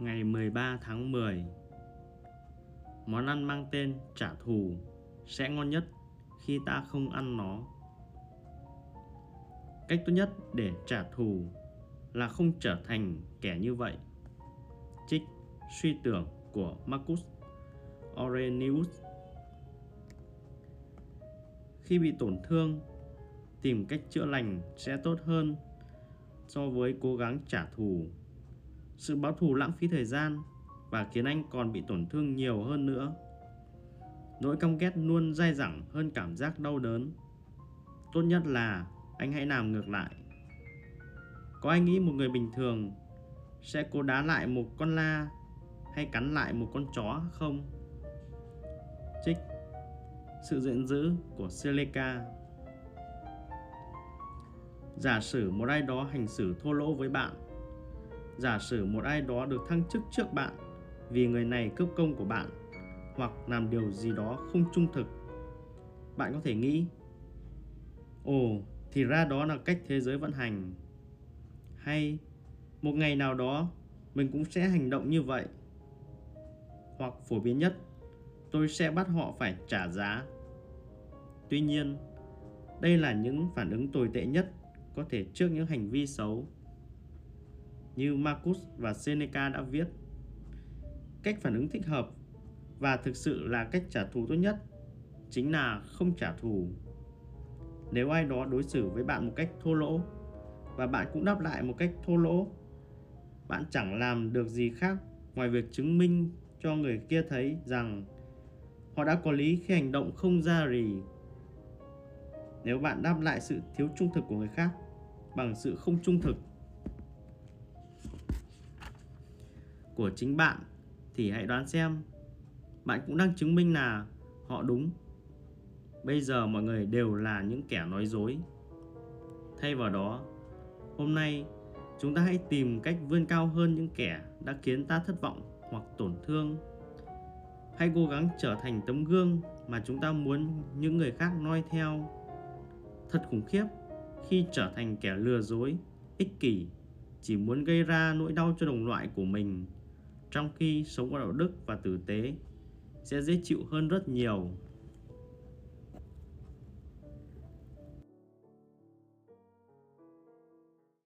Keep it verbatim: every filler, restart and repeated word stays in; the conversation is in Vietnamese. ngày mười ba tháng mười. Món ăn mang tên trả thù sẽ ngon nhất khi ta không ăn nó. Cách tốt nhất để trả thù là không trở thành kẻ như vậy. Trích Suy tưởng của Marcus Aurelius. Khi bị tổn thương, tìm cách chữa lành sẽ tốt hơn so với cố gắng trả thù. Sự báo thù lãng phí thời gian và khiến anh còn bị tổn thương nhiều hơn nữa. Nỗi căm ghét luôn dai dẳng hơn cảm giác đau đớn. Tốt nhất là anh hãy làm ngược lại. Có ai nghĩ một người bình thường sẽ cố đá lại một con la hay cắn lại một con chó không? Trích Sự giận dữ của Seneca. Giả sử một ai đó hành xử thô lỗ với bạn. Giả sử một ai đó được thăng chức trước bạn vì người này cướp công của bạn hoặc làm điều gì đó không trung thực. Bạn có thể nghĩ: ồ, thì ra đó là cách thế giới vận hành. Hay một ngày nào đó mình cũng sẽ hành động như vậy. Hoặc phổ biến nhất, tôi sẽ bắt họ phải trả giá. Tuy nhiên, đây là những phản ứng tồi tệ nhất có thể trước những hành vi xấu. Như Marcus và Seneca đã viết, cách phản ứng thích hợp và thực sự là cách trả thù tốt nhất chính là không trả thù. Nếu ai đó đối xử với bạn một cách thô lỗ và bạn cũng đáp lại một cách thô lỗ, bạn chẳng làm được gì khác ngoài việc chứng minh cho người kia thấy rằng họ đã có lý khi hành động không ra rì. Nếu bạn đáp lại sự thiếu trung thực của người khác bằng sự không trung thực của chính bạn, thì hãy đoán xem bạn cũng đang chứng minh là họ đúng. Bây giờ mọi người đều là những kẻ nói dối. Thay vào đó, hôm nay chúng ta hãy tìm cách vươn cao hơn những kẻ đã khiến ta thất vọng hoặc tổn thương. Hãy cố gắng trở thành tấm gương mà chúng ta muốn những người khác noi theo. Thật khủng khiếp khi trở thành kẻ lừa dối, ích kỷ, chỉ muốn gây ra nỗi đau cho đồng loại của mình, trong khi sống có đạo đức và tử tế sẽ dễ chịu hơn rất nhiều.